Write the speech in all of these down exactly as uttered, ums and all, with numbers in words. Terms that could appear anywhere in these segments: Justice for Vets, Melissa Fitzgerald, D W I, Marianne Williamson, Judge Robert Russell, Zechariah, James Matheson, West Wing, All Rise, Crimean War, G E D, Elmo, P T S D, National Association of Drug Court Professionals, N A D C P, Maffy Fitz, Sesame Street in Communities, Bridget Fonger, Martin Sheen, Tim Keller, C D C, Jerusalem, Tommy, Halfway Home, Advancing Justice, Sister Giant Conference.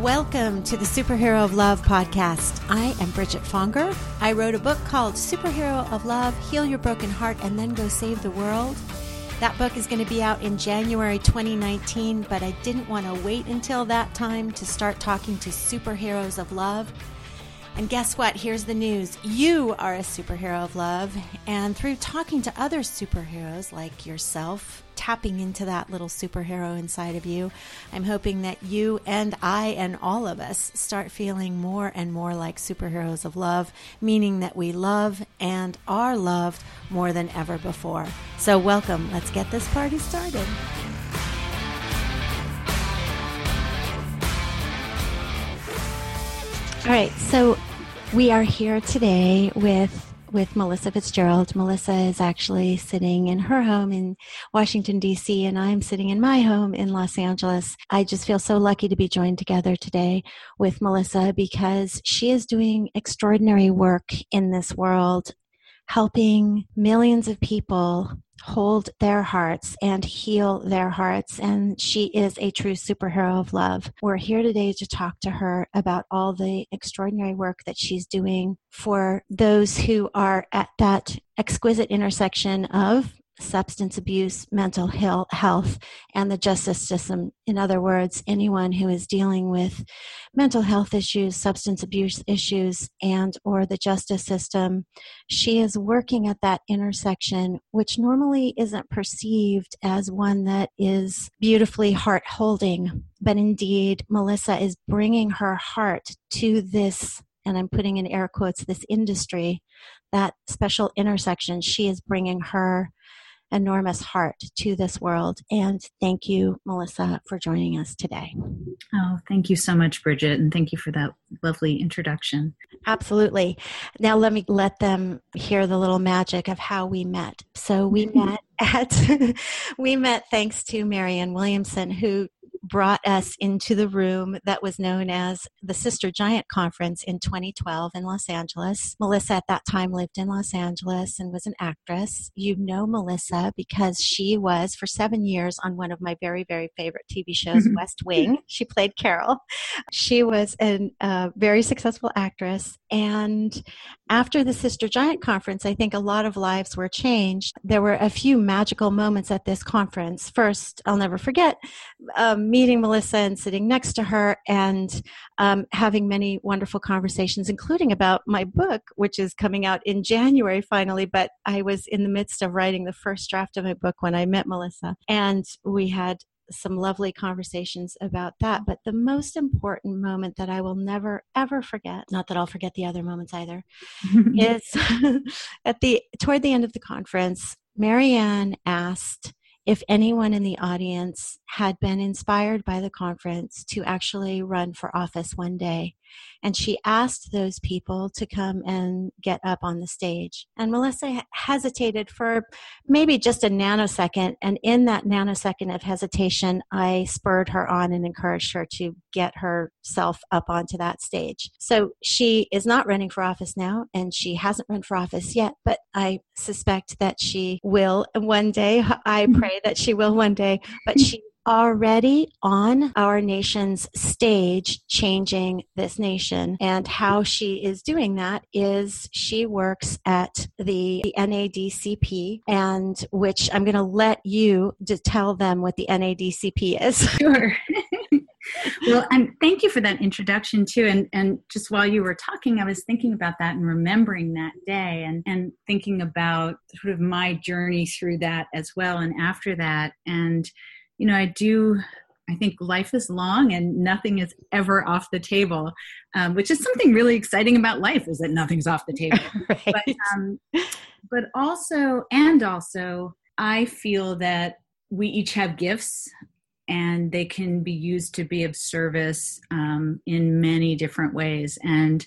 Welcome to the Superhero of Love podcast. I am Bridget Fonger. I wrote a book called Superhero of Love, Heal Your Broken Heart, and Then Go Save the World. That book is going to be out in January twenty nineteen, but I didn't want to wait until that time to start talking to superheroes of love. And guess what? Here's the news. You are a superhero of love. And through talking to other superheroes like yourself, tapping into that little superhero inside of you, I'm hoping that you and I and all of us start feeling more and more like superheroes of love, meaning that we love and are loved more than ever before. So welcome. Let's get this party started. All right, so we are here today with with Melissa Fitzgerald. Melissa is actually sitting in her home in Washington, D C, and I'm sitting in my home in Los Angeles. I just feel so lucky to be joined together today with Melissa because she is doing extraordinary work in this world, helping millions of people hold their hearts and heal their hearts. And she is a true superhero of love. We're here today to talk to her about all the extraordinary work that she's doing for those who are at that exquisite intersection of substance abuse, mental health, and the justice system. In other words, anyone who is dealing with mental health issues, substance abuse issues, and or the justice system. She is working at that intersection, which normally isn't perceived as one that is beautifully heart-holding. But indeed, Melissa is bringing her heart to this, and I'm putting in air quotes, this industry, that special intersection. She is bringing her enormous heart to this world. And thank you, Melissa, for joining us today. Oh, thank you so much, Bridget. And thank you for that lovely introduction. Absolutely. Now let me let them hear the little magic of how we met. So we met at, we met thanks to Marianne Williamson, who brought us into the room that was known as the Sister Giant Conference in twenty twelve in Los Angeles. Melissa at that time lived in Los Angeles and was an actress. You know Melissa because she was for seven years on one of my very, very favorite T V shows, mm-hmm. West Wing. She played Carol. She was a uh, very successful actress. And after the Sister Giant Conference, I think a lot of lives were changed. There were a few magical moments at this conference. First, I'll never forget, um, meeting Melissa and sitting next to her and um, having many wonderful conversations, including about my book, which is coming out in January finally, but I was in the midst of writing the first draft of my book when I met Melissa. And we had some lovely conversations about that. But the most important moment that I will never, ever forget, not that I'll forget the other moments either, is at the toward the end of the conference, Marianne asked if anyone in the audience had been inspired by the conference to actually run for office one day. And she asked those people to come and get up on the stage. And Melissa hesitated for maybe just a nanosecond. And in that nanosecond of hesitation, I spurred her on and encouraged her to get herself up onto that stage. So she is not running for office now, and she hasn't run for office yet, but I suspect that she will one day. I pray that she will one day, but she already on our nation's stage, changing this nation. And how she is doing that is she works at the, the N A D C P, and which I'm going to let you to tell them what the N A D C P is. Sure. Well, and thank you for that introduction too. And and just while you were talking, I was thinking about that and remembering that day and, and thinking about sort of my journey through that as well. And after that, and you know, I do, I think life is long and nothing is ever off the table, um, which is something really exciting about life is that nothing's off the table. Right. But, um, but also, and also, I feel that we each have gifts and they can be used to be of service um, in many different ways. And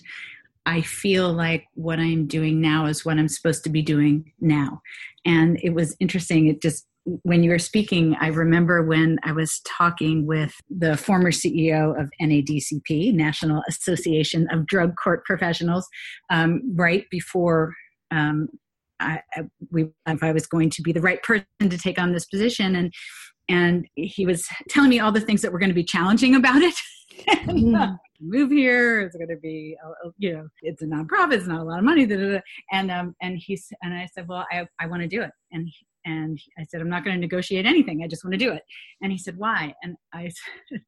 I feel like what I'm doing now is what I'm supposed to be doing now. And it was interesting. It just, when you were speaking, I remember when I was talking with the former C E O of N A D C P, National Association of Drug Court Professionals, um, right before um, I, we, if I was going to be the right person to take on this position. And and he was telling me all the things that were going to be challenging about it. and, uh, move here. It's going to be, a, a, you know, it's a nonprofit. It's not a lot of money. Da, da, da. And um, and he and I said, well, I I want to do it. And he, and I said, I'm not going to negotiate anything. I just want to do it. And he said, why? And I said,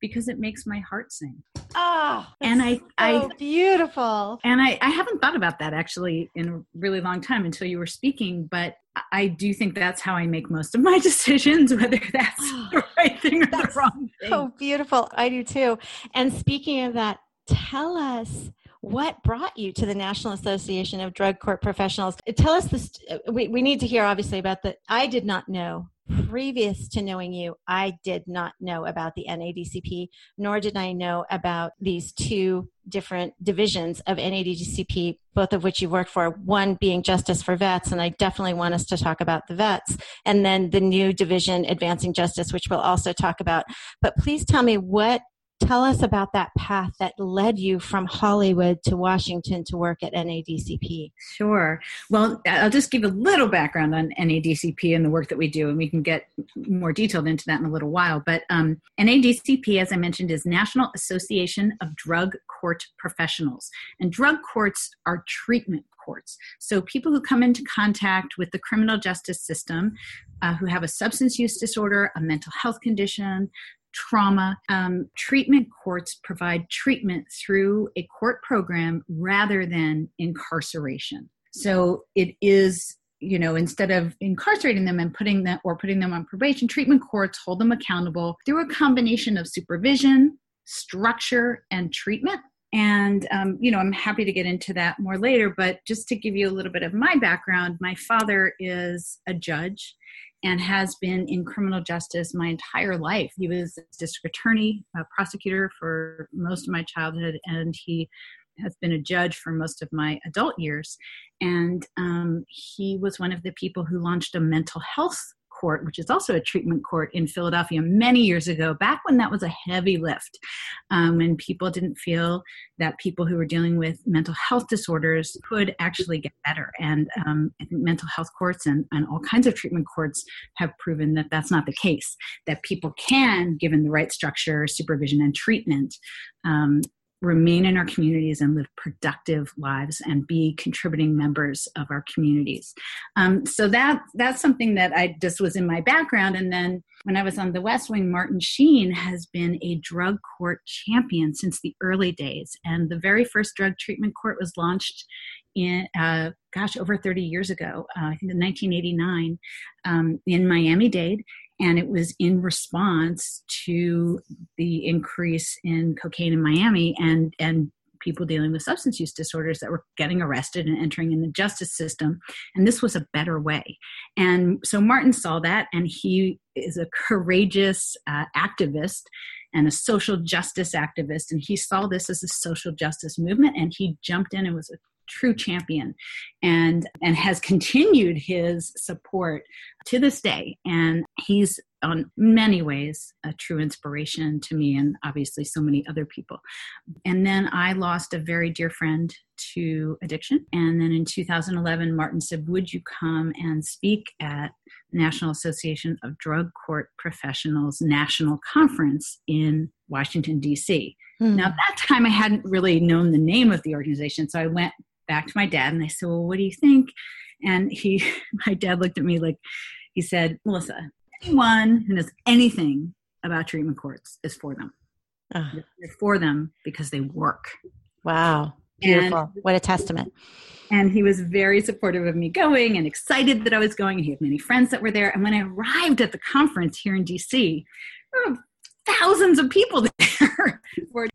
because it makes my heart sing. Oh, and I, so I beautiful. And I, I haven't thought about that actually in a really long time until you were speaking, but I do think that's how I make most of my decisions, whether that's the right thing or that's the wrong thing. Oh, so beautiful. I do too. And speaking of that, tell us what brought you to the National Association of Drug Court Professionals. Tell us this. We, we need to hear obviously about the, I did not know. Previous to knowing you, I did not know about the N A D C P, nor did I know about these two different divisions of N A D C P, both of which you work for, one being Justice for Vets, and I definitely want us to talk about the vets, and then the new division, Advancing Justice, which we'll also talk about. But please tell me what, tell us about that path that led you from Hollywood to Washington to work at N A D C P. Sure. Well, I'll just give a little background on N A D C P and the work that we do, and we can get more detailed into that in a little while. But um, N A D C P, as I mentioned, is National Association of Drug Court Professionals. And drug courts are treatment courts. So people who come into contact with the criminal justice system, uh, who have a substance use disorder, a mental health condition, trauma. Um, treatment courts provide treatment through a court program rather than incarceration. So it is, you know, instead of incarcerating them and putting them or putting them on probation, treatment courts hold them accountable through a combination of supervision, structure, and treatment. And, um, you know, I'm happy to get into that more later, but just to give you a little bit of my background, my father is a judge and has been in criminal justice my entire life. He was a district attorney, a prosecutor for most of my childhood, and he has been a judge for most of my adult years. And um, he was one of the people who launched a mental health court, which is also a treatment court in Philadelphia many years ago, back when that was a heavy lift, um, when people didn't feel that people who were dealing with mental health disorders could actually get better. And um, I think mental health courts and, and all kinds of treatment courts have proven that that's not the case, that people can, given the right structure, supervision, and treatment, um, remain in our communities and live productive lives and be contributing members of our communities. Um, so that that's something that I just was in my background. And then when I was on the West Wing, Martin Sheen has been a drug court champion since the early days. And the very first drug treatment court was launched in, uh, gosh, over thirty years ago, uh, I think in nineteen eighty-nine, um, in Miami-Dade. And it was in response to the increase in cocaine in Miami and, and people dealing with substance use disorders that were getting arrested and entering in the justice system. And this was a better way. And so Martin saw that, and he is a courageous uh, activist and a social justice activist. And he saw this as a social justice movement, and he jumped in and was a true champion, and and has continued his support to this day. And he's in many ways a true inspiration to me and obviously so many other people. And then I lost a very dear friend to addiction. And then in two thousand eleven, Martin said, would you come and speak at National Association of Drug Court Professionals National Conference in Washington, D C? Hmm. Now, that time I hadn't really known the name of the organization. So I went back to my dad and I said, well, what do you think? And he, my dad looked at me like, he said, Melissa, anyone who knows anything about treatment courts is for them. Oh. They're for them because they work. Wow. Beautiful. And, what a testament. And he was very supportive of me going and excited that I was going. And he had many friends that were there. And when I arrived at the conference here in D C, there were thousands of people there.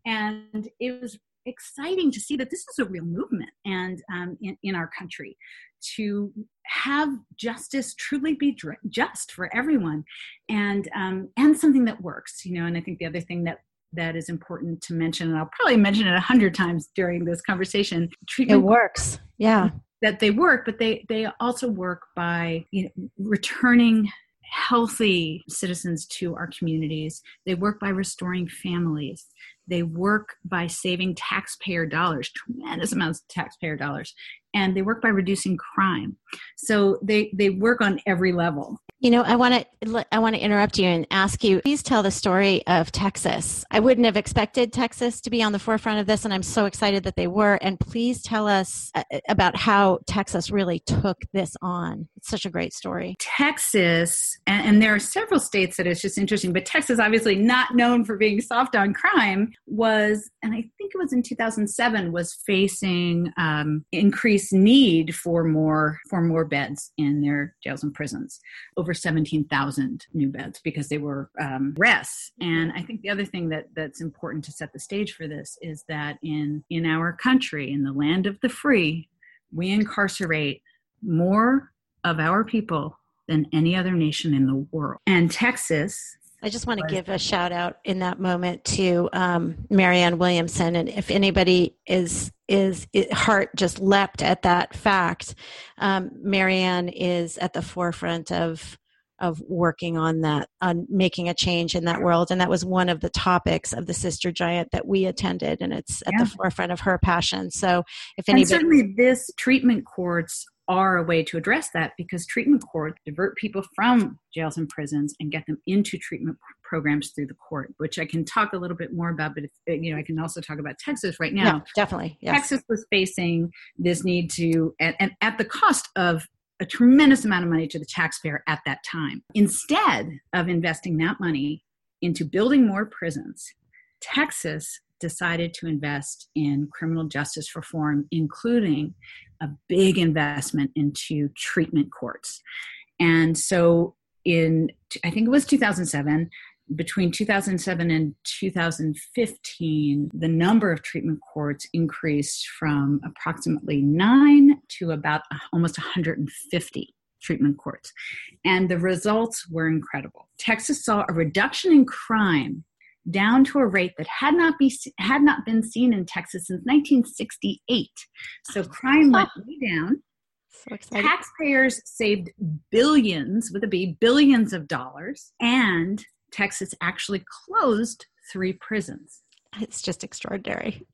And it was exciting to see that this is a real movement and um, in, in our country to have justice truly be dr- just for everyone and um, and something that works, you know. And I think the other thing that that is important to mention, and I'll probably mention it a hundred times during this conversation, treatment it works, yeah, that they work, but they they also work by, you know, returning healthy citizens to our communities. They work by restoring families. They work by saving taxpayer dollars, tremendous amounts of taxpayer dollars, and they work by reducing crime. So they, they work on every level. You know, I want to I want to interrupt you and ask you, please tell the story of Texas. I wouldn't have expected Texas to be on the forefront of this, and I'm so excited that they were. And please tell us about how Texas really took this on. It's such a great story. Texas, and, and there are several states that it's just interesting, but Texas, obviously not known for being soft on crime, was, and I think it was in two thousand seven, was facing um, increased need for more for more beds in their jails and prisons. Over seventeen thousand new beds because they were um, rests. And I think the other thing that, that's important to set the stage for this is that in, in our country, in the land of the free, we incarcerate more of our people than any other nation in the world. And Texas... I just want to give a shout out in that moment to um, Marianne Williamson. And if anybody is, is it, heart just leapt at that fact, um, Marianne is at the forefront of of working on that, on making a change in that world. And that was one of the topics of the Sister Giant that we attended. And it's at yeah. the forefront of her passion. So if anybody... And certainly this treatment courts are a way to address that, because treatment courts divert people from jails and prisons and get them into treatment programs through the court, which I can talk a little bit more about, but, if, you know, I can also talk about Texas right now. No, definitely. Yes. Texas was facing this need to, and, and at the cost of a tremendous amount of money to the taxpayer at that time. Instead of investing that money into building more prisons, Texas decided to invest in criminal justice reform, including a big investment into treatment courts. And so in, I think it was two thousand seven, between two thousand seven and two thousand fifteen, the number of treatment courts increased from approximately nine to about almost one hundred fifty treatment courts. And the results were incredible. Texas saw a reduction in crime down to a rate that had not be had not been seen in Texas since nineteen sixty-eight. So crime went way down. So taxpayers saved billions, with a B, billions of dollars, and Texas actually closed three prisons. It's just extraordinary.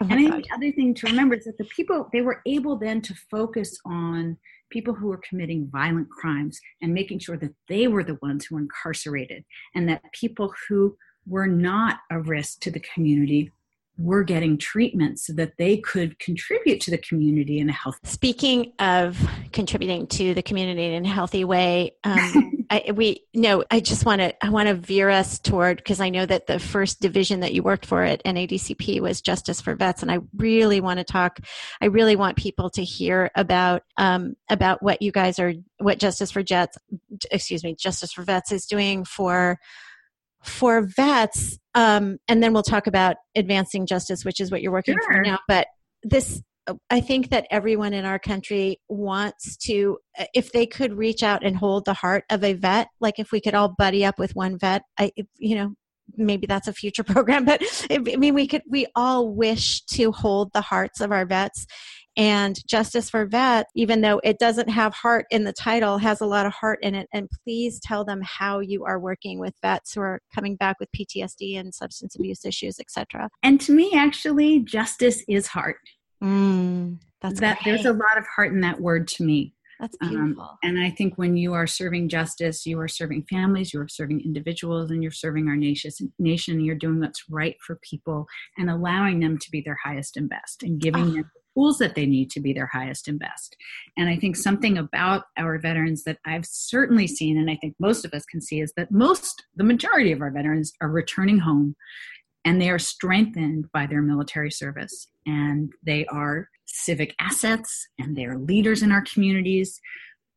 Oh and I think the other thing to remember is that the people, they were able then to focus on people who were committing violent crimes and making sure that they were the ones who were incarcerated, and that people who were not a risk to the community were getting treatment so that they could contribute to the community in a healthy way. Speaking of contributing to the community in a healthy way, um, I, we no, I just want to I want to veer us toward, because I know that the first division that you worked for at N A D C P was Justice for Vets, and I really want to talk. I really want people to hear about um, about what you guys are, what Justice for Jets, excuse me, Justice for Vets is doing for. for vets, um, and then we'll talk about Advancing Justice, which is what you're working sure. for now. But this, I think that everyone in our country wants to, if they could reach out and hold the heart of a vet, like if we could all buddy up with one vet, I, you know, maybe that's a future program, but I mean, we could, we all wish to hold the hearts of our vets. And Justice for Vets, even though it doesn't have heart in the title, has a lot of heart in it. And please tell them how you are working with vets who are coming back with P T S D and substance abuse issues, et cetera. And to me, actually, justice is heart. Mm, that's that, there's a lot of heart in that word to me. That's beautiful. Um, and I think when you are serving justice, you are serving families, you are serving individuals, and you're serving our nation, nation. You're doing what's right for people and allowing them to be their highest and best, and giving oh. them tools that they need to be their highest and best. And I think something about our veterans that I've certainly seen, and I think most of us can see, is that most, the majority of our veterans are returning home, and they are strengthened by their military service, and they are civic assets, and they are leaders in our communities.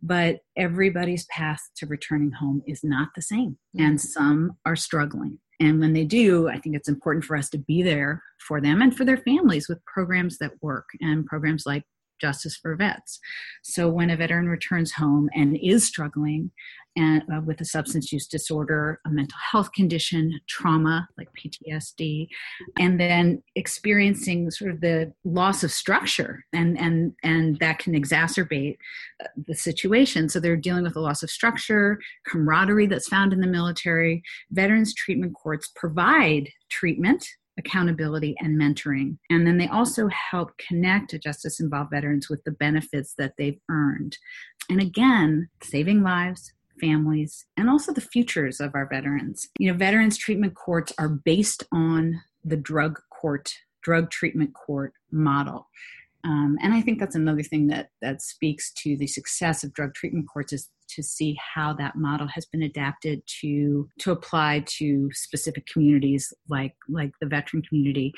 But everybody's path to returning home is not the same, and some are struggling. And when they do, I think it's important for us to be there for them and for their families with programs that work, and programs like Justice for Vets. So when a veteran returns home and is struggling and, uh, with a substance use disorder, a mental health condition, trauma like P T S D, and then experiencing sort of the loss of structure, and, and, and that can exacerbate the situation. So they're dealing with a loss of structure, camaraderie that's found in the military. Veterans treatment courts provide treatment, accountability, and mentoring. And then they also help connect justice-involved veterans with the benefits that they've earned. And again, saving lives, families, and also the futures of our veterans. You know, veterans treatment courts are based on the drug court, drug treatment court model. Um, and I think that's another thing that that speaks to the success of drug treatment courts, is to see how that model has been adapted to to apply to specific communities like like the veteran community.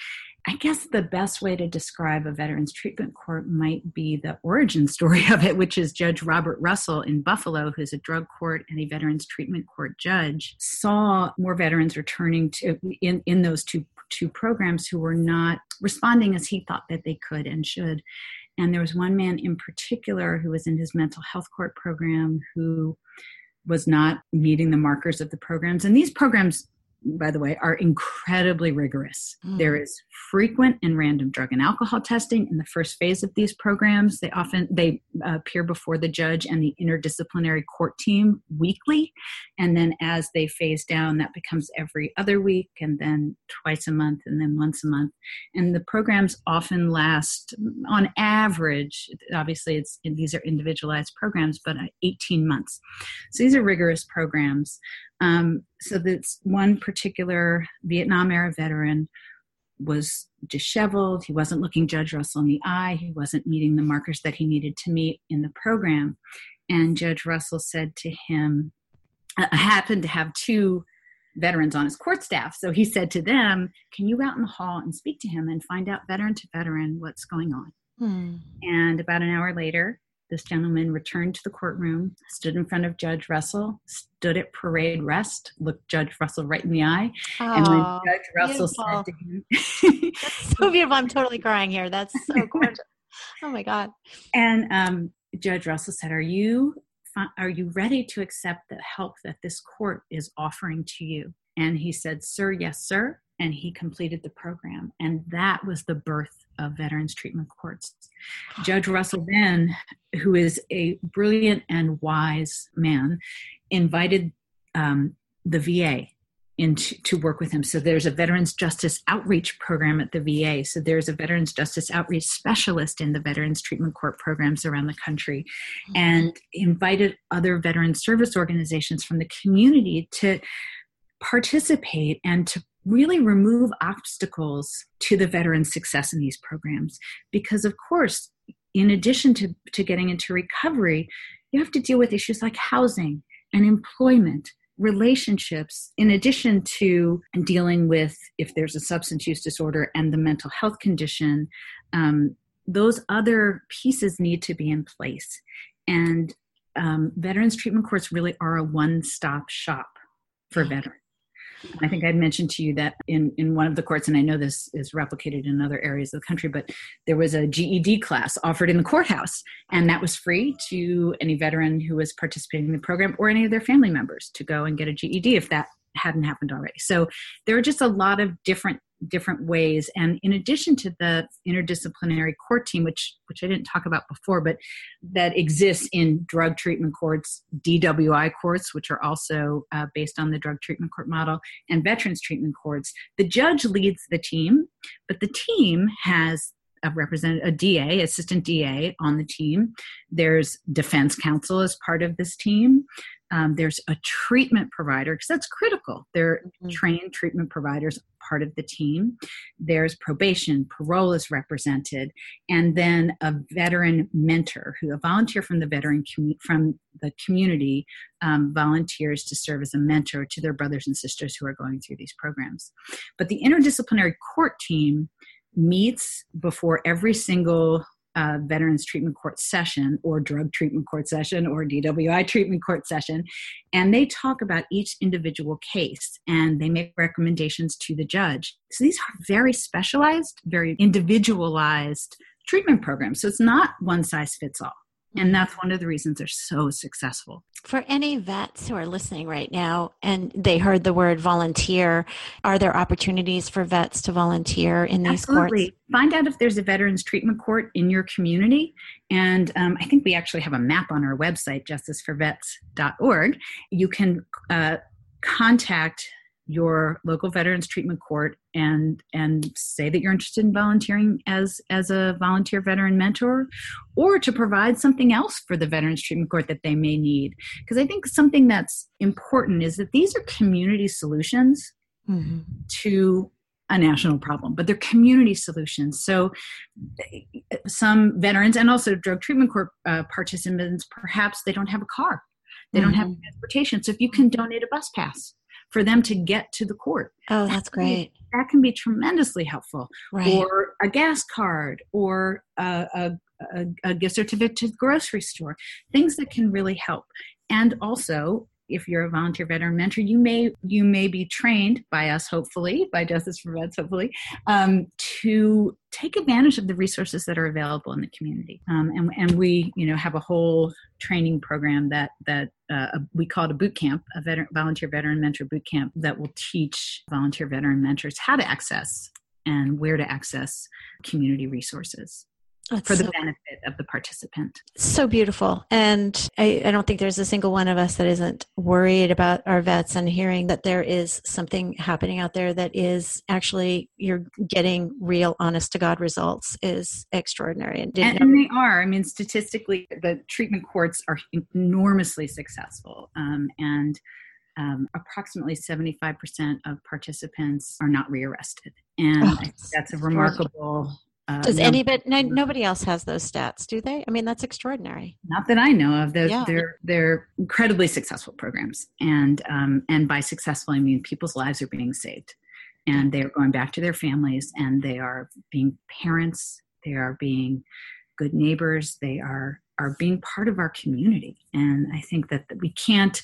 I guess the best way to describe a veterans treatment court might be the origin story of it, which is Judge Robert Russell in Buffalo, who's a drug court and a veterans treatment court judge, saw more veterans returning to in, in those two two programs who were not responding as he thought that they could and should. And there was one man in particular who was in his mental health court program who was not meeting the markers of the programs. And these programs, by the way, are incredibly rigorous. Mm. There is frequent and random drug and alcohol testing in the first phase of these programs. They often, they uh, appear before the judge and the interdisciplinary court team weekly. And then as they phase down, that becomes every other week, and then twice a month, and then once a month. And the programs often last, on average, obviously it's, these are individualized programs, but eighteen months. So these are rigorous programs. Um, so that's one particular Vietnam era veteran was disheveled. He wasn't looking Judge Russell in the eye. He wasn't meeting the markers that he needed to meet in the program. And Judge Russell said to him, I happened to have two veterans on his court staff. So he said to them, can you go out in the hall and speak to him and find out veteran to veteran what's going on? Hmm. And about an hour later, this gentleman returned to the courtroom, stood in front of Judge Russell, stood at parade rest, looked Judge Russell right in the eye. Oh, and when Judge Russell beautiful. said to him, that's so beautiful. I'm totally crying here. That's so gorgeous. Oh my God. And um, Judge Russell said, are you, are you ready to accept the help that this court is offering to you? And he said, sir, yes, sir. And he completed the program. And that was the birth of veterans treatment courts. Judge Russell then, who is a brilliant and wise man, invited um, the V A in to, to work with him. So there's a veterans justice outreach program at the V A. So there's a veterans justice outreach specialist in the veterans treatment court programs around the country, mm-hmm. and invited other veteran service organizations from the community to participate and to really remove obstacles to the veteran's success in these programs. Because of course, in addition to, to getting into recovery, you have to deal with issues like housing and employment, relationships, in addition to dealing with if there's a substance use disorder and the mental health condition, um, those other pieces need to be in place. And um, veterans treatment courts really are a one-stop shop for veterans. I think I'd mentioned to you that in, in one of the courts, and I know this is replicated in other areas of the country, but there was a G E D class offered in the courthouse, and that was free to any veteran who was participating in the program or any of their family members to go and get a G E D if that hadn't happened already. So there are just a lot of different different ways. And in addition to the interdisciplinary court team, which which I didn't talk about before, but that exists in drug treatment courts, D W I courts, which are also uh, based on the drug treatment court model, and veterans treatment courts, the judge leads the team, but the team has a representative, a D A, assistant D A on the team. There's defense counsel as part of this team. Um, there's a treatment provider, because that's critical. They're mm-hmm. trained treatment providers, part of the team. There's probation, parole is represented, and then a veteran mentor, who a volunteer from the veteran com- from the community um, volunteers to serve as a mentor to their brothers and sisters who are going through these programs. But the interdisciplinary court team meets before every single Uh, veterans treatment court session or drug treatment court session or D W I treatment court session. And they talk about each individual case, and they make recommendations to the judge. So these are very specialized, very individualized treatment programs. So it's not one size fits all. And that's one of the reasons they're so successful. For any vets who are listening right now and they heard the word volunteer, are there opportunities for vets to volunteer in these Absolutely. courts? Find out if there's a veterans treatment court in your community. And um, I think we actually have a map on our website, justice for vets dot org. You can uh, contact your local veterans treatment court and and say that you're interested in volunteering as as a volunteer veteran mentor, or to provide something else for the veterans treatment court that they may need. Because I think something that's important is that these are community solutions mm-hmm. to a national problem, but they're community solutions. So some veterans and also drug treatment court uh, participants, perhaps they don't have a car. They mm-hmm. don't have transportation. So if you can donate a bus pass for them to get to the court. Oh, that's that great. Be, that can be tremendously helpful. Right. Or a gas card, or a, a, a, a gift certificate to the grocery store, things that can really help. And also, if you're a volunteer veteran mentor, you may you may be trained by us, hopefully, by Justice for Vets, hopefully, um, to take advantage of the resources that are available in the community. Um, and, and we, you know, have a whole training program that that uh, we call it a boot camp, a veteran, volunteer veteran mentor boot camp, that will teach volunteer veteran mentors how to access and where to access community resources. That's for the so, benefit of the participant. So beautiful. And I, I don't think there's a single one of us that isn't worried about our vets, and hearing that there is something happening out there that is actually, you're getting real honest to God results, is extraordinary. And, and, and they are. I mean, statistically, the treatment courts are enormously successful. Um, and Um, approximately seventy-five percent of participants are not rearrested. And oh, I think that's a remarkable... Uh, Does no, anybody? No, nobody else has those stats, do they? I mean, that's extraordinary. Not that I know of. They're yeah. they're, they're incredibly successful programs, and um, and by successful, I mean people's lives are being saved, and they are going back to their families, and they are being parents, they are being good neighbors, they are are being part of our community, and I think that, that we can't.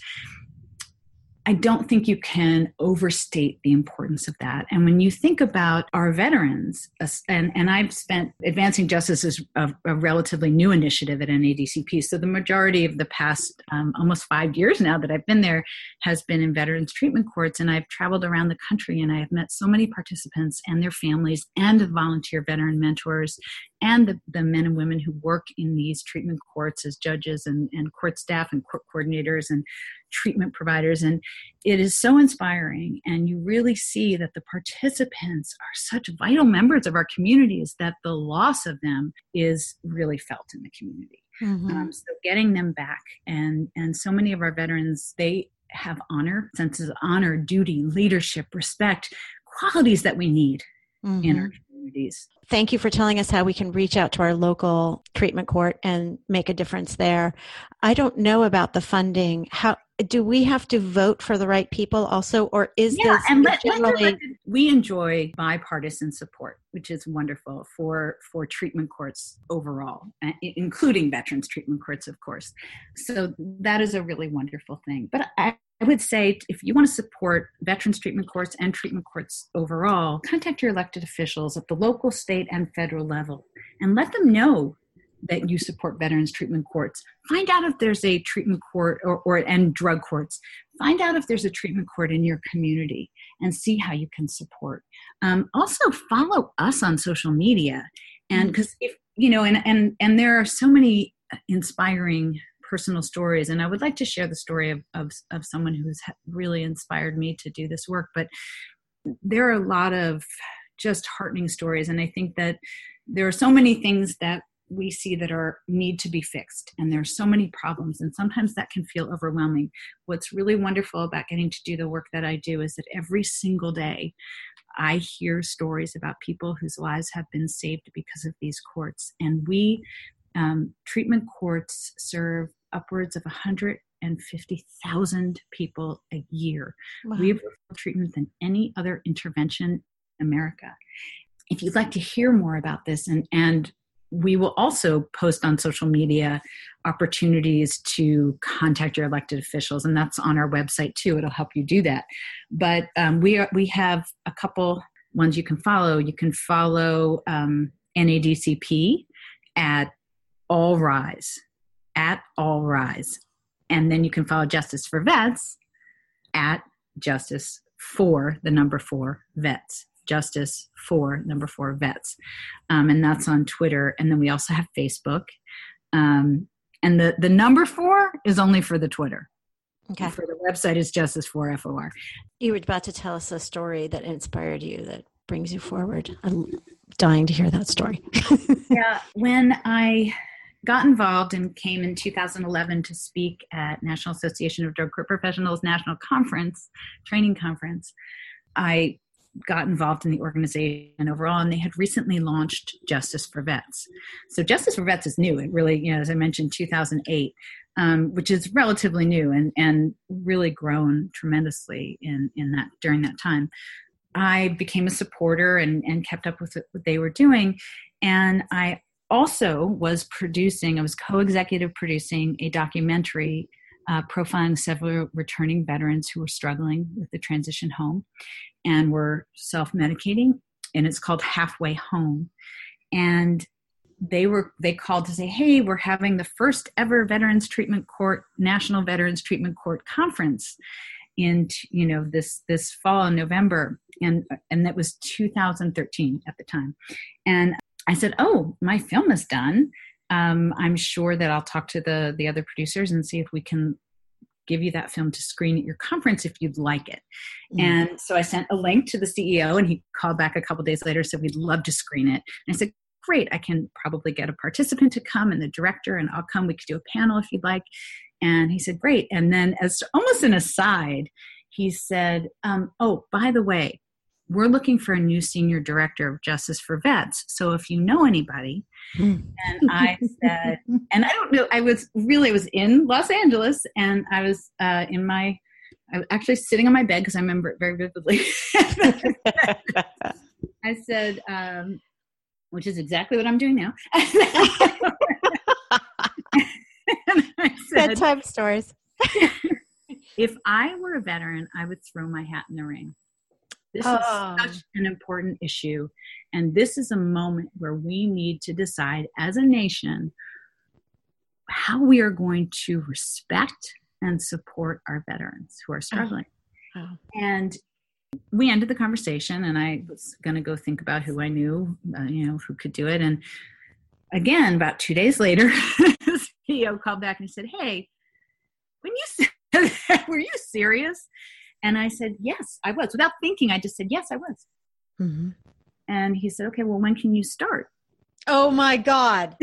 I don't think you can overstate the importance of that. And when you think about our veterans, and, and I've spent, Advancing Justice is a, a relatively new initiative at N A D C P. So the majority of the past um, almost five years now that I've been there has been in veterans treatment courts. And I've traveled around the country, and I have met so many participants and their families and volunteer veteran mentors and the, the men and women who work in these treatment courts as judges and, and court staff and court coordinators and treatment providers. And it is so inspiring. And you really see that the participants are such vital members of our communities that the loss of them is really felt in the community. Mm-hmm. Um, so getting them back. And, and so many of our veterans, they have honor, senses of honor, duty, leadership, respect, qualities that we need mm-hmm. in our communities. Thank you for telling us how we can reach out to our local treatment court and make a difference there. I don't know about the funding. How do we have to vote for the right people also, or is yeah, this and let, generally? Let, we enjoy bipartisan support, which is wonderful for, for treatment courts overall, including veterans treatment courts, of course. So that is a really wonderful thing. But I, I would say if you want to support veterans treatment courts and treatment courts overall, contact your elected officials at the local, state, and federal level and let them know that you support veterans treatment courts. Find out if there's a treatment court or, or and drug courts. Find out if there's a treatment court in your community and see how you can support. Um, also, follow us on social media, and because if you know, and and and there are so many inspiring personal stories, and I would like to share the story of of, of someone who's really inspired me to do this work. But there are a lot of just heartening stories, and I think that there are so many things that we see that are need to be fixed, and there are so many problems, and sometimes that can feel overwhelming. What's really wonderful about getting to do the work that I do is that every single day I hear stories about people whose lives have been saved because of these courts, and we um, treatment courts serve upwards of one hundred fifty thousand people a year. Wow. We have more treatment than any other intervention in America. If you'd like to hear more about this, and and we will also post on social media opportunities to contact your elected officials, and that's on our website too. It'll help you do that. But um, we are, we have a couple ones you can follow. You can follow um, N A D C P at All Rise, at All Rise, and then you can follow Justice for Vets at Justice for the number four Vets. Justice for number four Vets. Um, and that's on Twitter. And then we also have Facebook. Um, and the, the number four is only for the Twitter. Okay. For the website is justice for F O R. You were about to tell us a story that inspired you, that brings you forward. I'm dying to hear that story. Yeah. When I got involved and came in two thousand eleven to speak at National Association of Drug Court Professionals National Conference, Training Conference, I got involved in the organization overall, and they had recently launched Justice for Vets. So Justice for Vets is new. It really, you know, as I mentioned, two thousand eight, um, which is relatively new and, and really grown tremendously in, in that, during that time. I became a supporter and, and kept up with what they were doing. And I also was producing, I was co-executive producing a documentary Uh, profiling several returning veterans who were struggling with the transition home and were self-medicating, and it's called Halfway Home. And they were, they called to say, hey, we're having the first ever Veterans Treatment Court, National Veterans Treatment Court Conference in, you know, this, this fall in November. And, and that was two thousand thirteen at the time. And I said, oh, my film is done. Um, I'm sure that I'll talk to the, the other producers and see if we can give you that film to screen at your conference if you'd like it. Mm-hmm. And so I sent a link to the C E O, and he called back a couple of days later, said, we'd love to screen it. And I said, great, I can probably get a participant to come and the director, and I'll come. We could do a panel if you'd like. And he said, great. And then as almost an aside, he said, um, oh, by the way, we're looking for a new senior director of Justice for Vets. So if you know anybody, and I said, and I don't know, I was really, I was in Los Angeles, and I was uh, in my, I was actually sitting on my bed, cause I remember it very vividly. I said, um, which is exactly what I'm doing now. And I said, bedtime stories. If I were a veteran, I would throw my hat in the ring. This oh. is such an important issue. And this is a moment where we need to decide as a nation how we are going to respect and support our veterans who are struggling. Oh. Oh. And we ended the conversation, and I was going to go think about who I knew, uh, you know, who could do it. And again, about two days later, the C E O called back and said, hey, when you said that, were you serious? And I said, yes, I was. Without thinking, I just said, yes, I was. Mm-hmm. And he said, okay, well, when can you start? Oh, my God.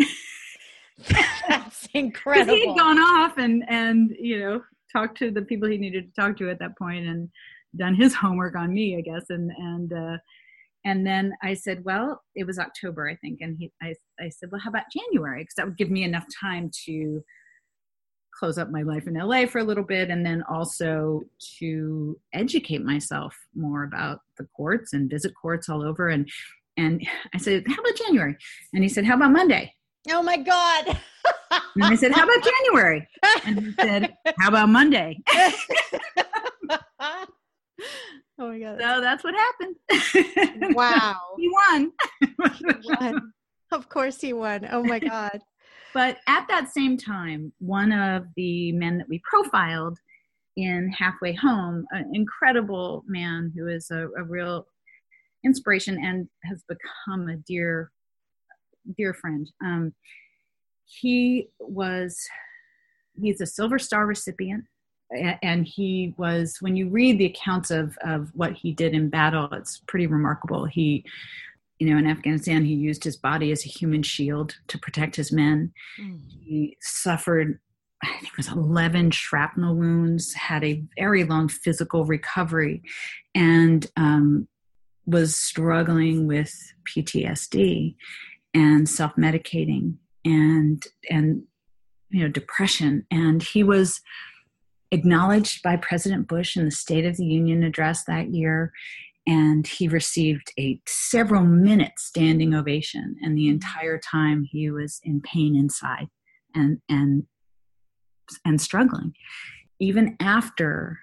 That's incredible. He had gone off and, and, you know, talked to the people he needed to talk to at that point and done his homework on me, I guess. And and uh, and then I said, well, it was October, I think. And he, I, I said, well, how about January? Because that would give me enough time to close up my life in L A for a little bit, and then also to educate myself more about the courts and visit courts all over. And and I said, how about January? And he said, how about Monday? Oh my God. And I said, how about January? And he said, how about Monday? Oh my God. So that's what happened. Wow. He won. He won. Of course he won. Oh my God. But at that same time, one of the men that we profiled in Halfway Home, an incredible man who is a, a real inspiration and has become a dear, dear friend. Um, he was, he's a Silver Star recipient. And he was, when you read the accounts of, of what he did in battle, it's pretty remarkable. He You know, in Afghanistan, he used his body as a human shield to protect his men. Mm. He suffered, I think it was eleven shrapnel wounds, had a very long physical recovery, and um, was struggling with P T S D and self-medicating and, and, you know, depression. And he was acknowledged by President Bush in the State of the Union address that year. And he received a several minute standing ovation. And the entire time he was in pain inside and, and, and struggling. Even after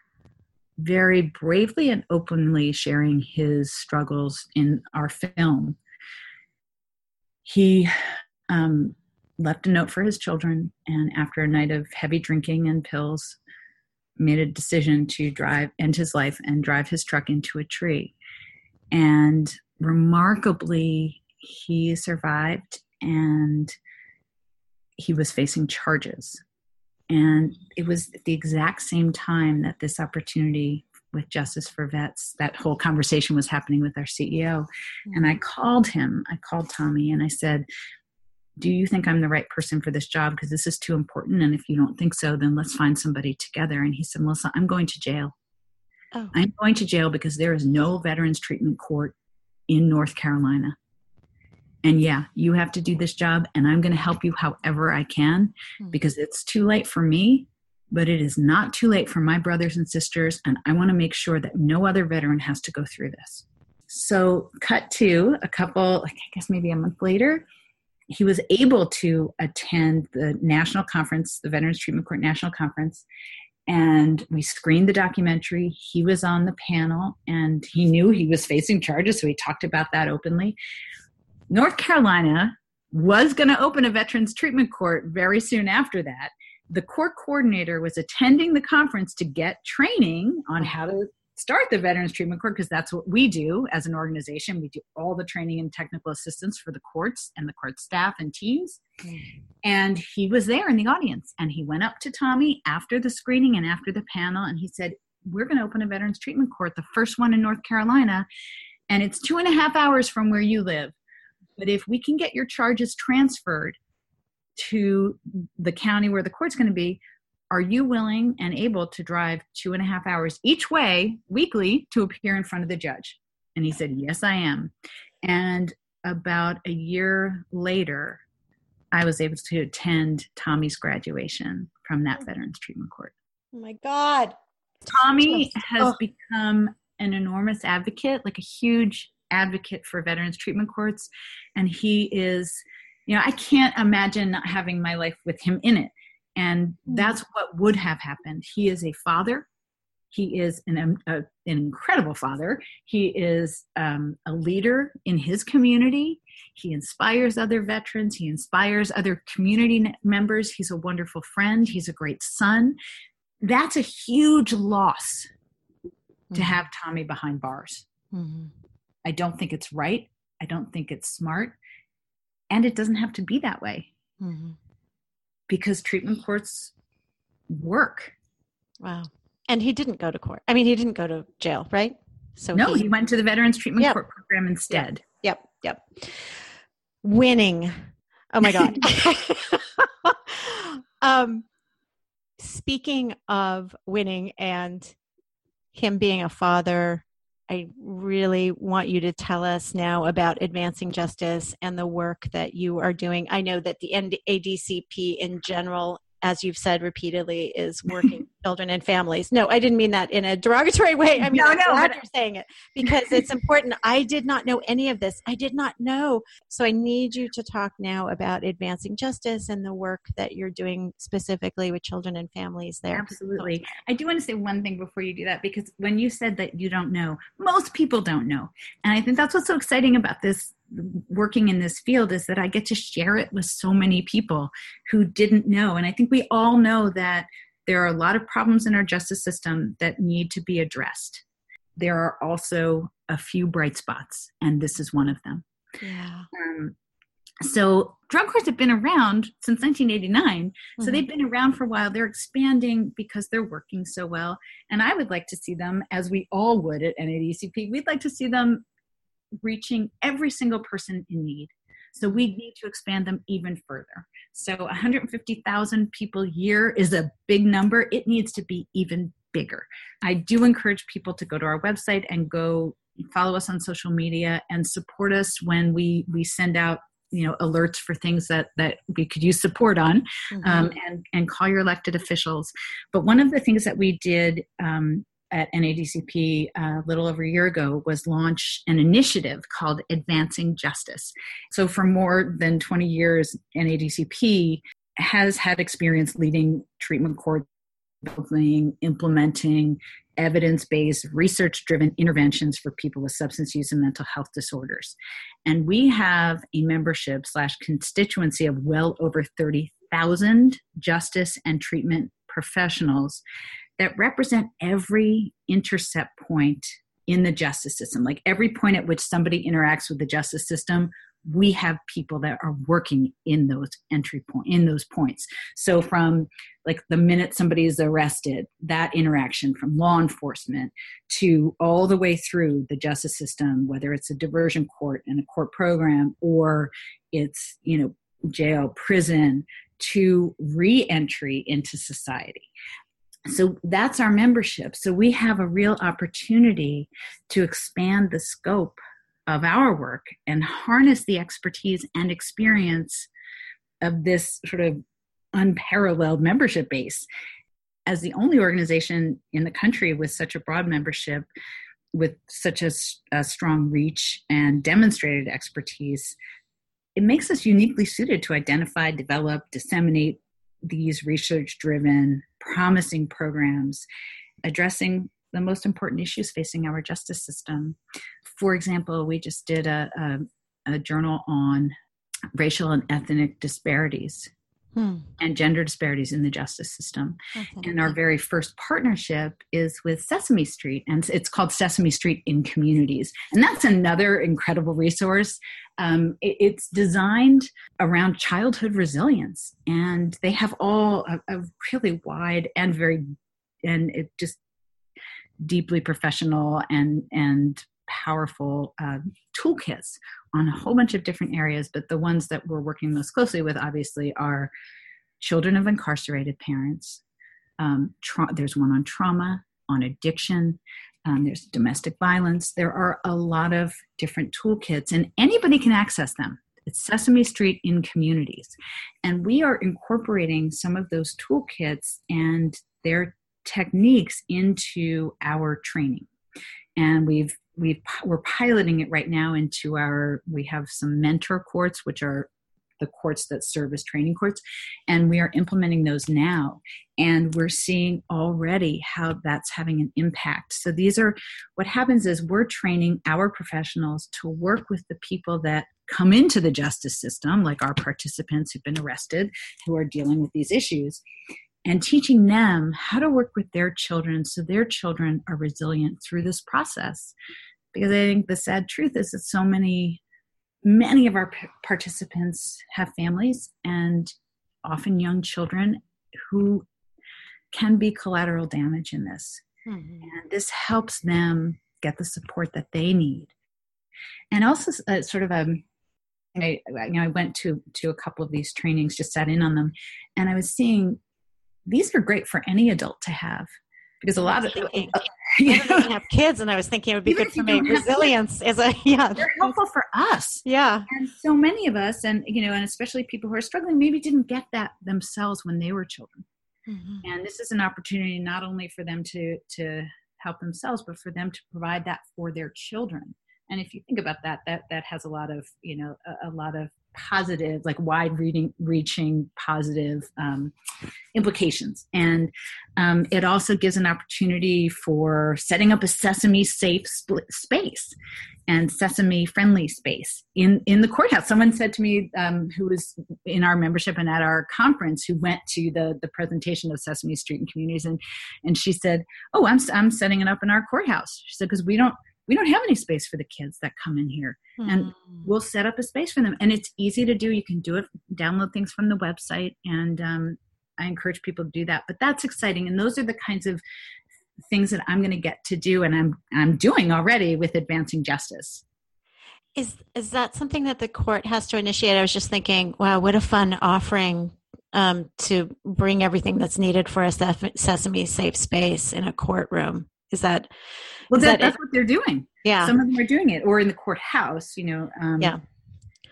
very bravely and openly sharing his struggles in our film, he um, left a note for his children. And after a night of heavy drinking and pills, made a decision to drive, end his life and drive his truck into a tree. And remarkably, he survived, and he was facing charges And it was at the exact same time that this opportunity with Justice for Vets, that whole conversation was happening with our C E O. And I called him, I called Tommy, and I said, do you think I'm the right person for this job? Because this is too important. And if you don't think so, then let's find somebody together. And he said, Melissa, I'm going to jail. Oh. I'm going to jail because there is no veterans treatment court in North Carolina. And yeah, you have to do this job, and I'm going to help you however I can, because it's too late for me, but it is not too late for my brothers and sisters. And I want to make sure that no other veteran has to go through this. So cut to a couple, I guess maybe a month later, he was able to attend the national conference, the Veterans Treatment Court National Conference. And we screened the documentary. He was on the panel, and he knew he was facing charges, so he talked about that openly. North Carolina was going to open a veterans treatment court very soon after that. The court coordinator was attending the conference to get training on how to start the veterans treatment court, because that's what we do as an organization. We do all the training and technical assistance for the courts and the court staff and teams. Mm-hmm. And he was there in the audience, and he went up to Tommy after the screening and after the panel, and he said, we're going to open a veterans treatment court, the first one in North Carolina, and it's two and a half hours from where you live. But if we can get your charges transferred to the county where the court's going to be, are you willing and able to drive two and a half hours each way weekly to appear in front of the judge? And he said, yes, I am. And about a year later, I was able to attend Tommy's graduation from that Veterans Treatment Court. Oh my God. Tommy has oh. become an enormous advocate, like a huge advocate for veterans treatment courts. And he is, you know, I can't imagine not having my life with him in it. And that's what would have happened. He is a father. He is an, a, an incredible father. He is um, a leader in his community. He inspires other veterans. He inspires other community members. He's a wonderful friend. He's a great son. That's a huge loss mm-hmm. to have Tommy behind bars. Mm-hmm. I don't think it's right. I don't think it's smart. And it doesn't have to be that way mm-hmm. because treatment courts work. Wow. And he didn't go to court. I mean, he didn't go to jail, right? So no, he, he went to the Veterans Treatment yep. Court program instead. Yep. Yep. Winning. Oh my God. um, speaking of winning and him being a father, I really want you to tell us now about Advancing Justice and the work that you are doing. I know that the A D C P in general, as you've said repeatedly, is working children and families. No, I didn't mean that in a derogatory way. I mean, no, I'm no, glad but... you're saying it because it's important. I did not know any of this. I did not know. So I need you to talk now about Advancing Justice and the work that you're doing specifically with children and families there. Absolutely. I do want to say one thing before you do that, because when you said that you don't know, most people don't know. And I think that's what's so exciting about this working in this field is that I get to share it with so many people who didn't know. And I think we all know that there are a lot of problems in our justice system that need to be addressed. There are also a few bright spots, and this is one of them. Yeah. Um, so drug courts have been around since nineteen eighty-nine. Mm-hmm. So they've been around for a while. They're expanding because they're working so well. And I would like to see them, as we all would at N A D C P, we'd like to see them reaching every single person in need. So we need to expand them even further. So one hundred fifty thousand people a year is a big number. It needs to be even bigger. I do encourage people to go to our website and go follow us on social media and support us when we, we send out, you know, alerts for things that, that we could use support on, mm-hmm. um, and, and call your elected officials. But one of the things that we did, um, at N A D C P a little over a year ago was launch an initiative called Advancing Justice. So for more than twenty years, N A D C P has had experience leading treatment court building, implementing evidence-based, research-driven interventions for people with substance use and mental health disorders. And we have a membership slash constituency of well over thirty thousand justice and treatment professionals that represent every intercept point in the justice system. Like every point at which somebody interacts with the justice system, we have people that are working in those entry point, in those points. So from like the minute somebody is arrested, that interaction from law enforcement to all the way through the justice system, whether it's a diversion court and a court program, or it's, you know, jail, prison, to re-entry into society. So that's our membership. So we have a real opportunity to expand the scope of our work and harness the expertise and experience of this sort of unparalleled membership base. As the only organization in the country with such a broad membership, with such a, a strong reach and demonstrated expertise, it makes us uniquely suited to identify, develop, disseminate these research-driven, promising programs addressing the most important issues facing our justice system. For example, we just did a, a, a journal on racial and ethnic disparities hmm. and gender disparities in the justice system. Okay. And our very first partnership is with Sesame Street, and it's called Sesame Street in Communities. And that's another incredible resource. Um, it, it's designed around childhood resilience, and they have all a, a really wide and very, and it just deeply professional and, and powerful uh, toolkits on a whole bunch of different areas. But the ones that we're working most closely with, obviously, are children of incarcerated parents. Um, tra- there's one on trauma, on addiction. Um, there's domestic violence. There are a lot of different toolkits, and anybody can access them. It's Sesame Street in Communities. And we are incorporating some of those toolkits and their techniques into our training, and we've we've we're piloting it right now into our we have some mentor courts, which are the courts that serve as training courts, and we are implementing those now, and we're seeing already how that's having an impact. So these are what happens is we're training our professionals to work with the people that come into the justice system, like our participants who've been arrested, who are dealing with these issues, and teaching them how to work with their children so their children are resilient through this process. Because I think the sad truth is that so many, many of our participants have families and often young children who can be collateral damage in this. Mm-hmm. And this helps them get the support that they need. And also uh, sort of a I, you know, I went to, to a couple of these trainings, just sat in on them, and I was seeing these are great for any adult to have, because a lot of thinking, uh, you know, I don't have kids, and I was thinking it would be good for me. Resilience is a yeah. They're helpful for us. Yeah, and so many of us, and you know, and especially people who are struggling, maybe didn't get that themselves when they were children. Mm-hmm. And this is an opportunity not only for them to to help themselves, but for them to provide that for their children. And if you think about that, that that has a lot of you know a, a lot of positive, like wide-reaching, reaching positive um, implications, and um, it also gives an opportunity for setting up a Sesame-safe sp- space and Sesame-friendly space in in the courthouse. Someone said to me, um, who was in our membership and at our conference, who went to the the presentation of Sesame Street and Communities, and and she said, "Oh, I'm I'm setting it up in our courthouse." She said, "Because we don't." We don't have any space for the kids that come in here, and we'll set up a space for them. And it's easy to do. You can do it, download things from the website. And um, I encourage people to do that, but that's exciting. And those are the kinds of things that I'm going to get to do. And I'm, I'm doing already with Advancing Justice. Is, is that something that the court has to initiate? I was just thinking, wow, what a fun offering um, to bring everything that's needed for a Sesame safe space in a courtroom. Is that well? Is that, that that's it? What they're doing. Yeah, some of them are doing it, or in the courthouse, you know. Um, yeah,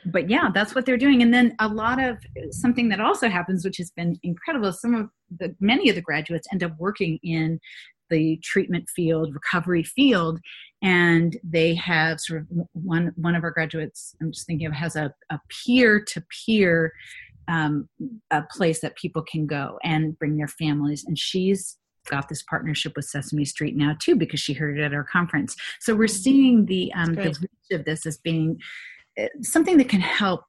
but yeah, that's what they're doing. And then a lot of something that also happens, which has been incredible. Some of the many of the graduates end up working in the treatment field, recovery field, and they have sort of one one of our graduates. I'm just thinking of has a a peer to peer, a place that people can go and bring their families, and she's got this partnership with Sesame Street now too, because she heard it at our conference. So we're seeing the um, the reach of this as being something that can help,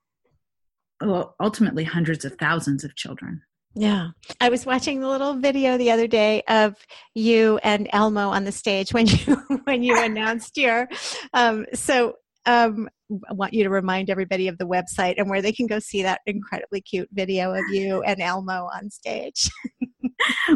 well, ultimately hundreds of thousands of children. Yeah. I was watching the little video the other day of you and Elmo on the stage when you, when you announced your, um, so um, want you to remind everybody of the website and where they can go see that incredibly cute video of you and Elmo on stage.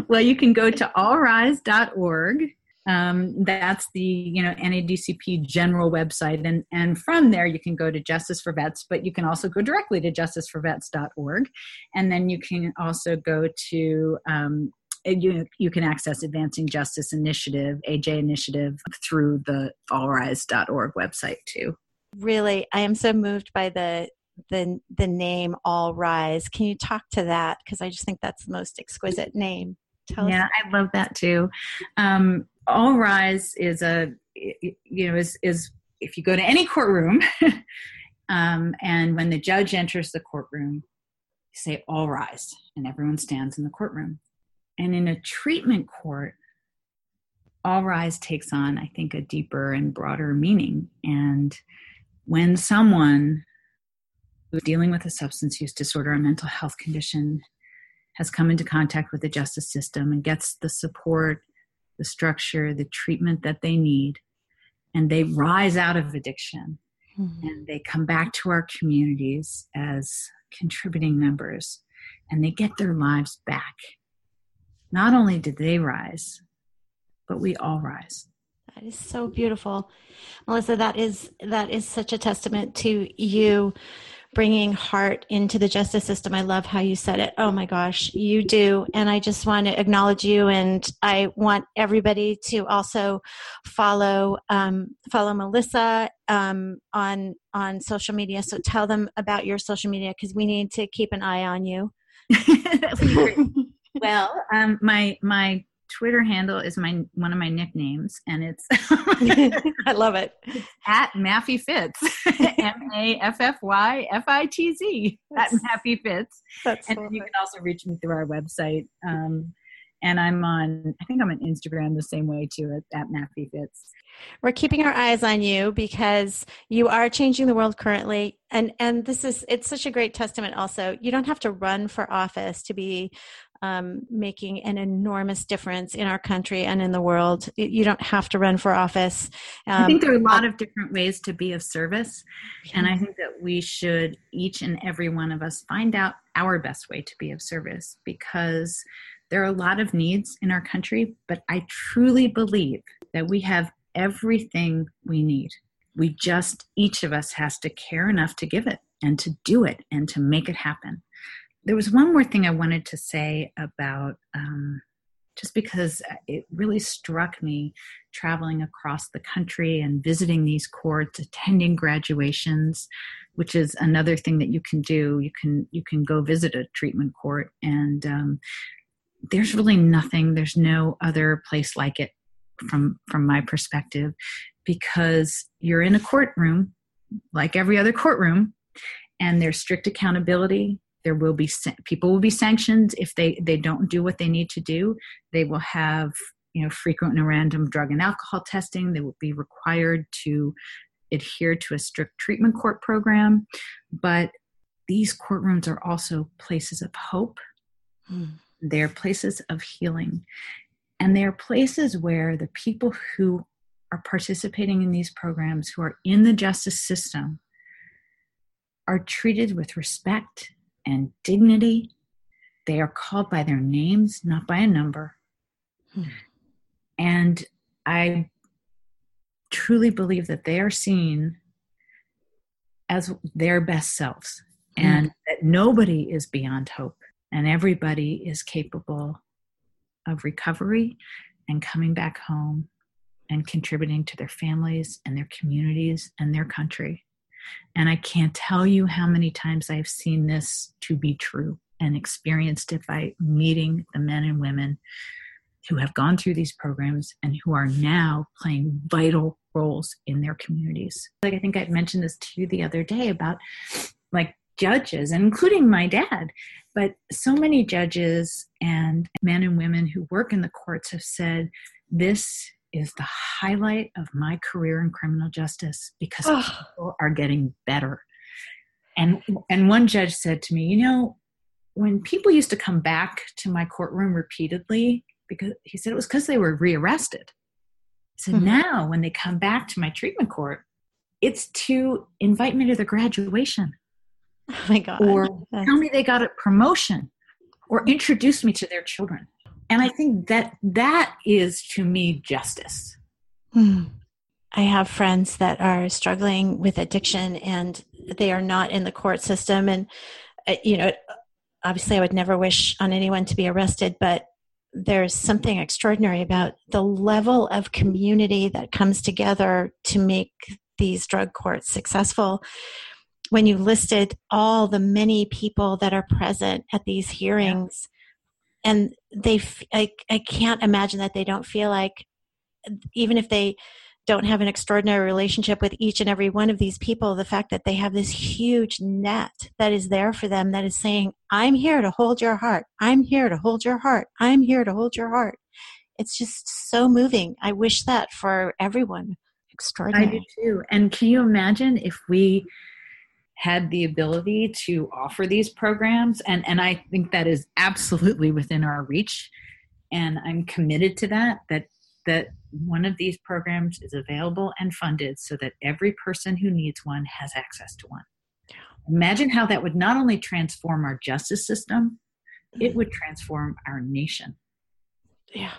Well, you can go to all rise dot org. Um, that's the, you know, N A D C P general website. And, and from there, you can go to Justice for Vets, but you can also go directly to justice for vets dot org. And then you can also go to, um, you, you can access Advancing Justice Initiative, A J Initiative, through the all rise dot org website too. Really, I am so moved by the the the name All Rise. Can you talk to that? Because I just think that's the most exquisite name. Tell yeah, us. I love that too. Um, All Rise is a, you know, is, is if you go to any courtroom um, and when the judge enters the courtroom, you say all rise and everyone stands in the courtroom. And in a treatment court, all rise takes on, I think, a deeper and broader meaning. And when someone who's dealing with a substance use disorder or mental health condition has come into contact with the justice system and gets the support, the structure, the treatment that they need, and they rise out of addiction, mm-hmm. and they come back to our communities as contributing members, and they get their lives back. Not only did they rise, but we all rise. That is so beautiful. Melissa, that is that is such a testament to you bringing heart into the justice system. I love how you said it. Oh my gosh, you do. And I just want to acknowledge you. And I want everybody to also follow um, follow Melissa um, on on social media. So tell them about your social media because we need to keep an eye on you. That would be great. Well, um, my my Twitter handle is my one of my nicknames, and it's I love it. It's at Maffy Fitz, M A F F Y F I T Z, at Maffy Fitz. That's and so you can also reach me through our website. Um, and I'm on, I think I'm on Instagram the same way too, at, at Maffy Fitz. We're keeping our eyes on you because you are changing the world currently. And, and this is, it's such a great testament also. You don't have to run for office to be um, making an enormous difference in our country and in the world. You don't have to run for office. Um, I think there are a lot of different ways to be of service. Yeah. And I think that we should, each and every one of us, find out our best way to be of service because there are a lot of needs in our country, but I truly believe that we have everything we need. We just, each of us has to care enough to give it and to do it and to make it happen. There was one more thing I wanted to say about, um, just because it really struck me traveling across the country and visiting these courts, attending graduations, which is another thing that you can do. You can, you can go visit a treatment court and, um, there's really nothing, there's no other place like it from, from my perspective, because you're in a courtroom like every other courtroom and there's strict accountability. There will be, people will be sanctioned if they, they don't do what they need to do. They will have, you know, frequent and random drug and alcohol testing. They will be required to adhere to a strict treatment court program. But these courtrooms are also places of hope. Mm. They're places of healing. And they're places where the people who are participating in these programs, who are in the justice system, are treated with respect and dignity. They are called by their names, not by a number. Hmm. And I truly believe that they are seen as their best selves, hmm. and that nobody is beyond hope and everybody is capable of recovery and coming back home and contributing to their families and their communities and their country. And I can't tell you how many times I've seen this to be true and experienced it by meeting the men and women who have gone through these programs and who are now playing vital roles in their communities. Like I think I mentioned this to you the other day about like judges, including my dad, but so many judges and men and women who work in the courts have said, this is the highlight of my career in criminal justice because oh. people are getting better. And and one judge said to me, you know, when people used to come back to my courtroom repeatedly, because he said it was because they were rearrested. So mm-hmm. now when they come back to my treatment court, It's to invite me to their graduation. Oh my God. Or That's... tell me they got a promotion, or introduce me to their children. And I think that that is, to me, justice. Hmm. I have friends that are struggling with addiction and they are not in the court system. And, uh, you know, obviously I would never wish on anyone to be arrested, but there's something extraordinary about the level of community that comes together to make these drug courts successful. When you listed all the many people that are present at these hearings, yeah. and they, I, I can't imagine that they don't feel like, even if they don't have an extraordinary relationship with each and every one of these people, the fact that they have this huge net that is there for them that is saying, I'm here to hold your heart. I'm here to hold your heart. I'm here to hold your heart. It's just so moving. I wish that for everyone. Extraordinary. I do too. And can you imagine if we had the ability to offer these programs? And, and I think that is absolutely within our reach. And I'm committed to that, that, that one of these programs is available and funded so that every person who needs one has access to one. Imagine how that would not only transform our justice system, it would transform our nation. Yeah.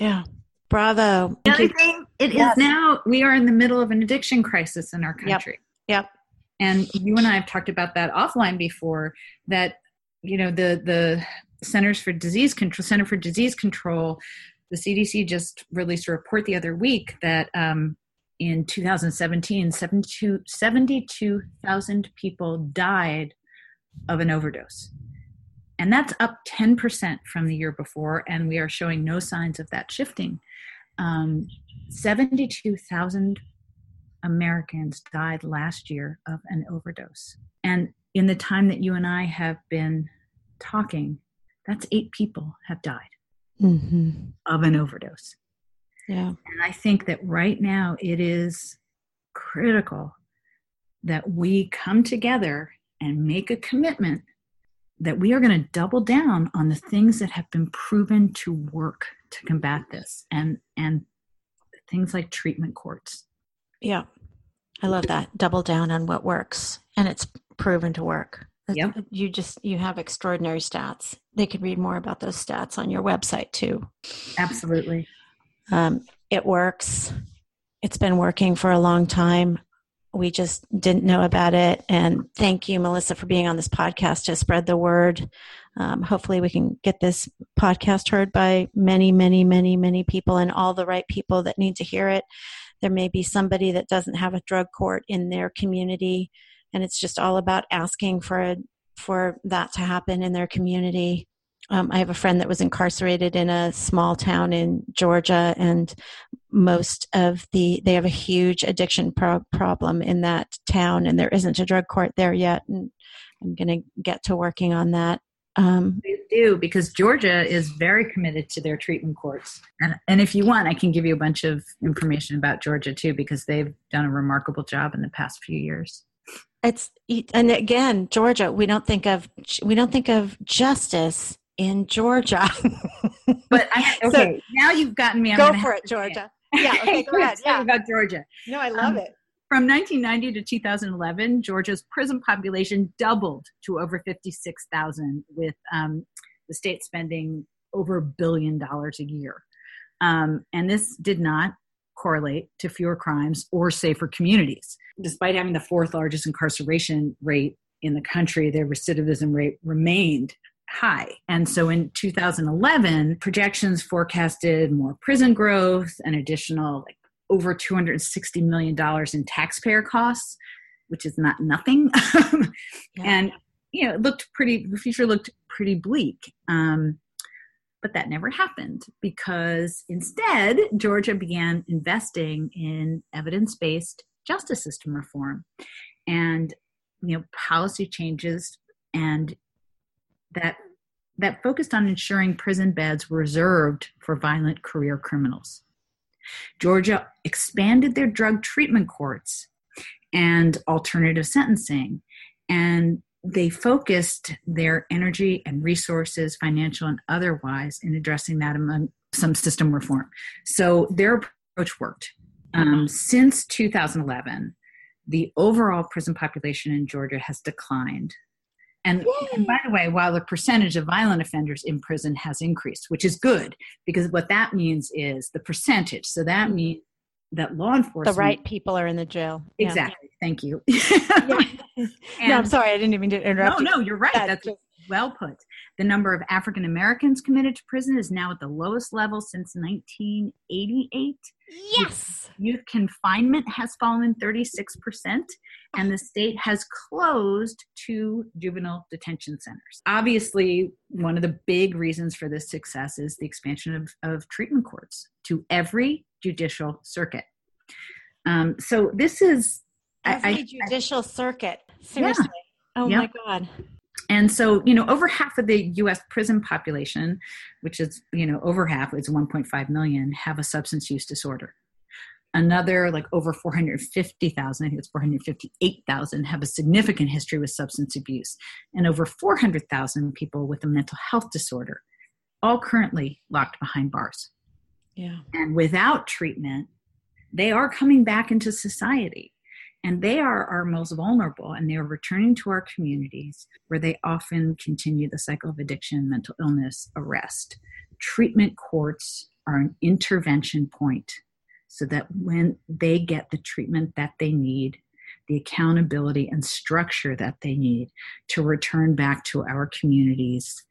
Yeah. Bravo. The other thing, it yes. is now, we are in the middle of an addiction crisis in our country. Yep. Yep. And you and I have talked about that offline before, that, you know, the, the Centers for Disease Control, Center for Disease Control, the C D C just released a report the other week that um, in two thousand seventeen, seventy-two thousand people died of an overdose. And that's up ten percent from the year before, and we are showing no signs of that shifting. Um, seventy-two thousand Americans died last year of an overdose. And in the time that you and I have been talking, that's eight people have died. Mm-hmm. Of an overdose. Yeah. And I think that right now it is critical that we come together and make a commitment that we are going to double down on the things that have been proven to work to combat this, and and things like treatment courts. Yeah. I love that. Double down on what works, and it's proven to work. Yep. You just, you have extraordinary stats. They could read more about those stats on your website too. Absolutely. Um, it works. It's been working for a long time. We just didn't know about it. And thank you, Melissa, for being on this podcast to spread the word. Um, hopefully we can get this podcast heard by many, many, many, many people, and all the right people that need to hear it. There may be somebody that doesn't have a drug court in their community, and it's just all about asking for for that to happen in their community. Um, I have a friend that was incarcerated in a small town in Georgia, and most of the, they have a huge addiction pro- problem in that town, and there isn't a drug court there yet. And I'm going to get to working on that. Um, we do, because Georgia is very committed to their treatment courts. And, and if you want, I can give you a bunch of information about Georgia too, because they've done a remarkable job in the past few years. It's, and again, Georgia, we don't think of, we don't think of justice in Georgia. But I, okay, so, now you've gotten me. I'm go for it, Georgia. It. Yeah. Okay, go ahead. Yeah. About Georgia. No, I love um, it. From nineteen ninety to two thousand eleven, Georgia's prison population doubled to over fifty-six thousand, with um, the state spending over a billion dollars a year. Um, and this did not correlate to fewer crimes or safer communities. Despite having the fourth largest incarceration rate in the country, their recidivism rate remained high. And so in two thousand eleven, projections forecasted more prison growth, an additional like over two hundred sixty million dollars in taxpayer costs, which is not nothing. Yeah. And, you know, it looked pretty, the future looked pretty bleak. Um, But that never happened, because instead, Georgia began investing in evidence-based justice system reform and, you know, policy changes, and that that focused on ensuring prison beds were reserved for violent career criminals. Georgia expanded their drug treatment courts and alternative sentencing, and they focused their energy and resources, financial and otherwise, in addressing that among some system reform. So their approach worked. Um, since two thousand eleven, the overall prison population in Georgia has declined. And, and by the way, while the percentage of violent offenders in prison has increased, which is good, because what that means is the percentage. So that means that law enforcement... The right people are in the jail. Exactly. Yeah. Thank you. and, no, I'm sorry. I didn't even interrupt no, you. No, no, you're right. That's, That's well put. The number of African Americans committed to prison is now at the lowest level since nineteen eighty-eight. Yes! Youth confinement has fallen thirty-six percent, and the state has closed two juvenile detention centers. Obviously, one of the big reasons for this success is the expansion of, of treatment courts to every judicial circuit. Um, so this is... Every I, I, judicial I, circuit. Seriously. Yeah. Oh, yep. My God. And so, you know, over half of the U S prison population, which is, you know, over half, it's one point five million, have a substance use disorder. Another, like over four hundred fifty thousand, I think it's four hundred fifty-eight thousand, have a significant history with substance abuse. And over four hundred thousand people with a mental health disorder, all currently locked behind bars. Yeah. And without treatment, they are coming back into society. And they are our most vulnerable, and they are returning to our communities where they often continue the cycle of addiction, mental illness, arrest. Treatment courts are an intervention point so that when they get the treatment that they need, the accountability and structure that they need to return back to our communities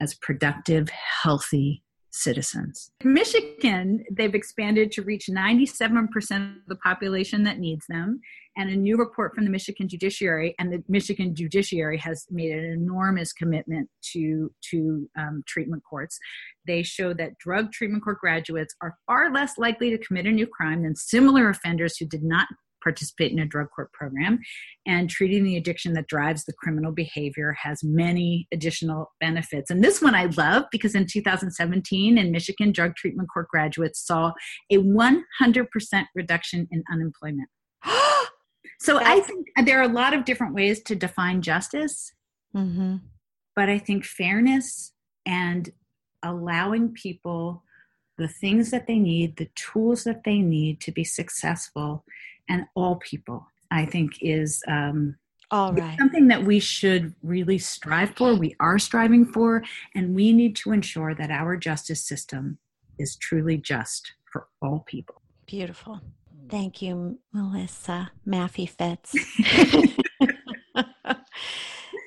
as productive, healthy citizens. In Michigan, they've expanded to reach ninety-seven percent of the population that needs them. And a new report from the Michigan Judiciary, and the Michigan Judiciary has made an enormous commitment to, to um, treatment courts. They show that drug treatment court graduates are far less likely to commit a new crime than similar offenders who did not participate in a drug court program, and treating the addiction that drives the criminal behavior has many additional benefits. And this one I love because in two thousand seventeen in Michigan, drug treatment court graduates saw a one hundred percent reduction in unemployment. So That's- I think there are a lot of different ways to define justice, mm-hmm. but I think fairness and allowing people the things that they need, the tools that they need to be successful, and all people, I think, is um, all right. something that we should really strive for. We are striving for, and we need to ensure that our justice system is truly just for all people. Beautiful. Thank you, Melissa Maffy Fitz.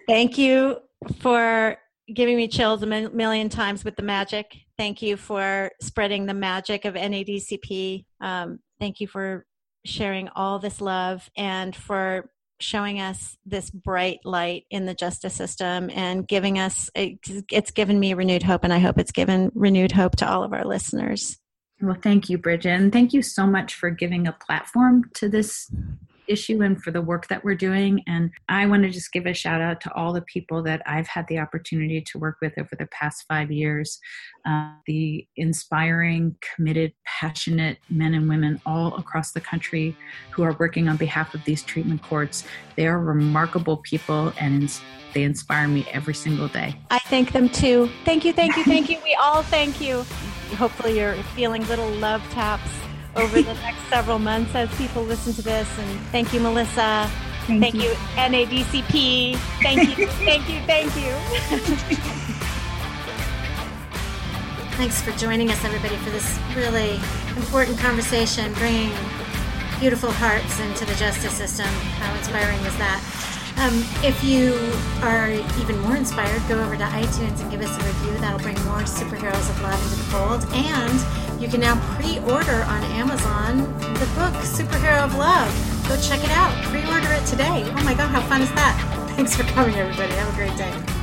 Thank you for giving me chills a million times with the magic. Thank you for spreading the magic of N A D C P. Um, thank you for sharing all this love and for showing us this bright light in the justice system and giving us, it's given me renewed hope, and I hope it's given renewed hope to all of our listeners. Well, thank you, Bridget. And thank you so much for giving a platform to this issue and for the work that we're doing. And I want to just give a shout out to all the people that I've had the opportunity to work with over the past five years. Uh, the inspiring, committed, passionate men and women all across the country who are working on behalf of these treatment courts. They are remarkable people, and they inspire me every single day. I thank them too. Thank you, thank you, thank you. We all thank you. Hopefully you're feeling little love taps over the next several months as people listen to this. And thank you, Melissa. Thank, thank you. you, N A D C P. Thank you, thank you, thank you. Thanks for joining us, everybody, for this really important conversation, bringing beautiful hearts into the justice system. How inspiring was that? Um, if you are even more inspired, go over to iTunes and give us a review. That'll bring more superheroes of love into the fold. And you can now pre-order on Amazon the book, Superhero of Love. Go check it out. Pre-order it today. Oh my God, how fun is that? Thanks for coming, everybody. Have a great day.